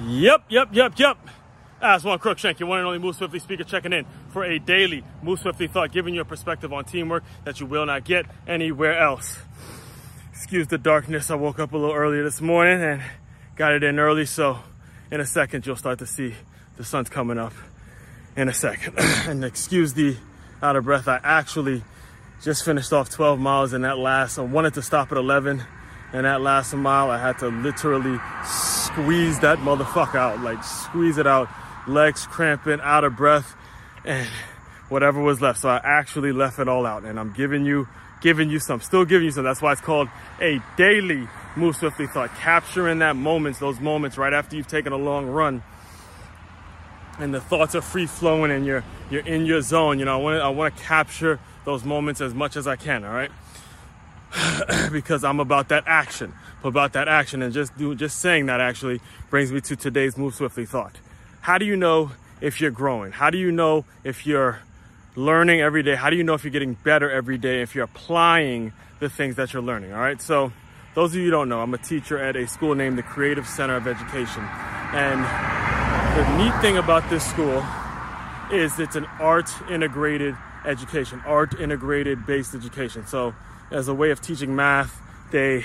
Yep. Aswand Cruickshank, your one and only Move Swiftly speaker, checking in for a daily Move Swiftly thought, giving you a perspective on teamwork that you will not get anywhere else. Excuse the darkness. I woke up a little earlier this morning and got it in early, so in a second you'll start to see the sun's coming up in a second. And excuse the out of breath. I actually just finished off 12 miles and that last, I wanted to stop at 11, and that last mile I had to literally squeeze that motherfucker out, like squeeze it out, legs cramping, out of breath, and whatever was left. So I actually left it all out, and I'm giving you some, still giving you some. That's why it's called a daily Move Swiftly thought, capturing that moments, those moments right after you've taken a long run and the thoughts are free flowing and you're in your zone. You know, I want to capture those moments as much as I can, all right? Because I'm about that action, and just saying that actually brings me to today's Move Swiftly thought. How do you know if you're growing? How do you know if you're learning every day? How do you know if you're getting better every day, if you're applying the things that you're learning? All right. So those of you who don't know, I'm a teacher at a school named the Creative Center of Education. And the neat thing about this school is it's an art integrated education, art integrated based education. So as a way of teaching math, they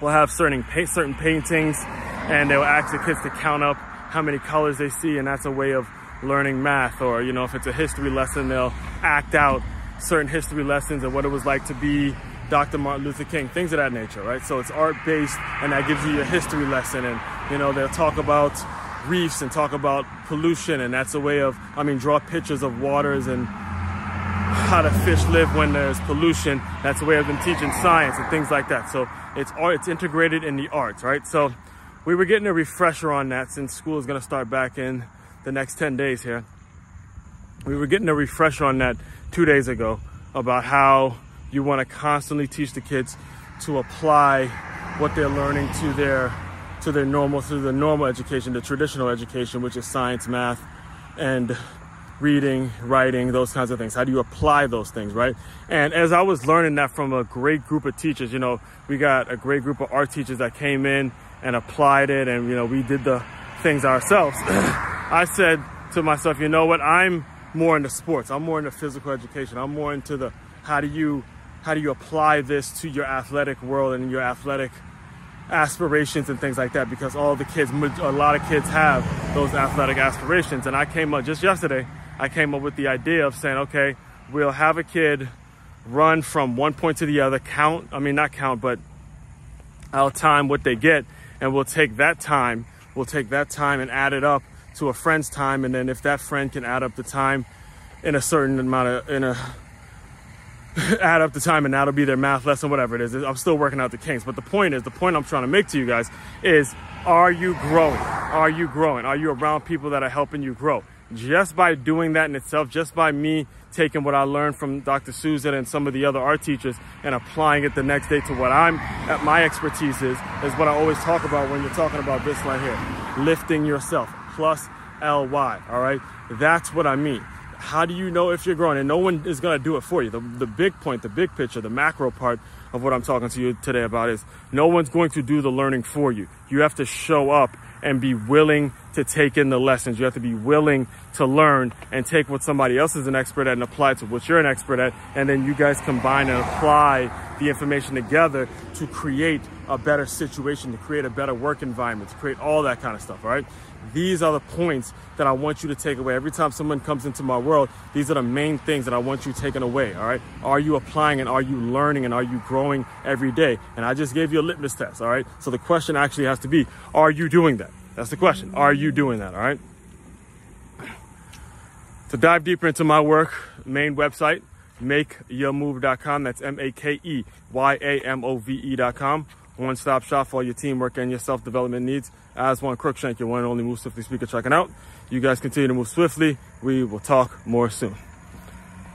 will have certain paintings, and they'll ask the kids to count up how many colors they see, and that's a way of learning math. Or, you know, if it's a history lesson, they'll act out certain history lessons and what it was like to be Dr. Martin Luther King, things of that nature, right? So it's art-based, and that gives you a history lesson, and, you know, they'll talk about reefs and talk about pollution, and that's a way of, draw pictures of waters and how the fish live when there's pollution. That's a way of them teaching science and things like that. So it's art, it's integrated in the arts, right? So we were getting a refresher on that since school is going to start back in the next 10 days here. We were getting a refresher on that 2 days ago about how you want to constantly teach the kids to apply what they're learning to the normal education, the traditional education, which is science, math, and reading, writing, those kinds of things. How do you apply those things, right? And as I was learning that from a great group of teachers, you know, we got a great group of art teachers that came in and applied it, and, you know, we did the things ourselves. I said to myself, you know what, I'm more into sports. I'm more into physical education. I'm more into the how do you apply this to your athletic world and your athletic aspirations and things like that, because a lot of kids have those athletic aspirations. And I came up just yesterday, I came up with the idea of saying, okay, we'll have a kid run from one point to the other, but I'll time what they get, and we'll take that time and add it up to a friend's time. And then if that friend can add up the time and that'll be their math lesson, whatever it is. I'm still working out the kinks, but the point I'm trying to make to you guys is, are you growing? Are you growing? Are you around people that are helping you grow? Just by doing that in itself, just by me taking what I learned from Dr. Susan and some of the other art teachers and applying it the next day to what my expertise is what I always talk about when you're talking about this right here, lifting yourself, plus L-Y, all right? That's what I mean. How do you know if you're growing? And no one is going to do it for you. The big point, the big picture, the macro part of what I'm talking to you today about is no one's going to do the learning for you. You have to show up and be willing to take in the lessons. You have to be willing to learn and take what somebody else is an expert at and apply it to what you're an expert at. And then you guys combine and apply the information together to create a better situation, to create a better work environment, to create all that kind of stuff, all right? These are the points that I want you to take away. Every time someone comes into my world, these are the main things that I want you taking away, all right? Are you applying, and are you learning, and are you growing every day? And I just gave you a litmus test, all right? So the question actually has to be, are you doing that? That's the question. Are you doing that, all right? To dive deeper into my work, main website, Makeyourmove.com. That's MAKEYAMOVE.com. One-stop shop for all your teamwork and your self-development needs. Aswand Cruickshank, your one and only Move Swiftly speaker, checking out. You guys continue to move swiftly. We will talk more soon.